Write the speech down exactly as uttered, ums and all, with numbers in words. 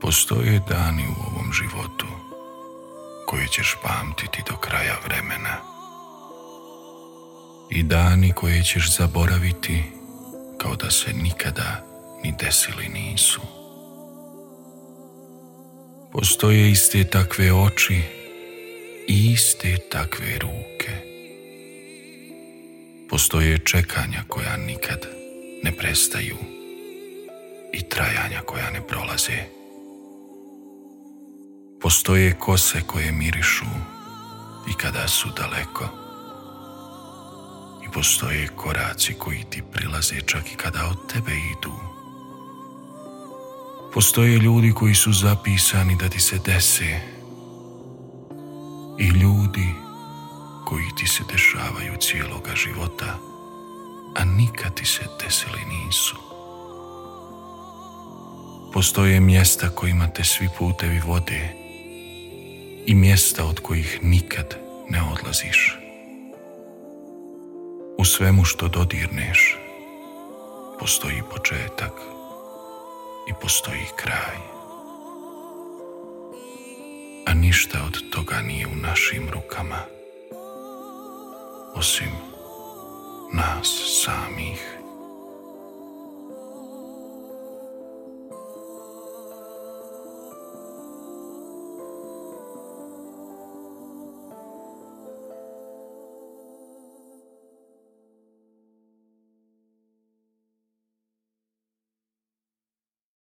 Postoje dani u ovom životu koje ćeš pamtiti do kraja vremena i dani koje ćeš zaboraviti kao da se nikada ni desili nisu. Postoje iste takve oči i iste takve ruke. Postoje čekanja koja nikad ne prestaju i trajanja koja ne prolaze. Postoje kose koje mirišu i kada su daleko. I postoje koraci koji ti prilaze čak i kada od tebe idu. Postoje ljudi koji su zapisani da ti se dese i ljudi koji ti se dešavaju cijeloga života, a nikad ti se desili nisu. Postoje mjesta kojima te svi putevi vode i mjesta od kojih nikad ne odlaziš. U svemu što dodirneš, postoji početak i postoji kraj. A ništa od toga nije u našim rukama, osim nas samih.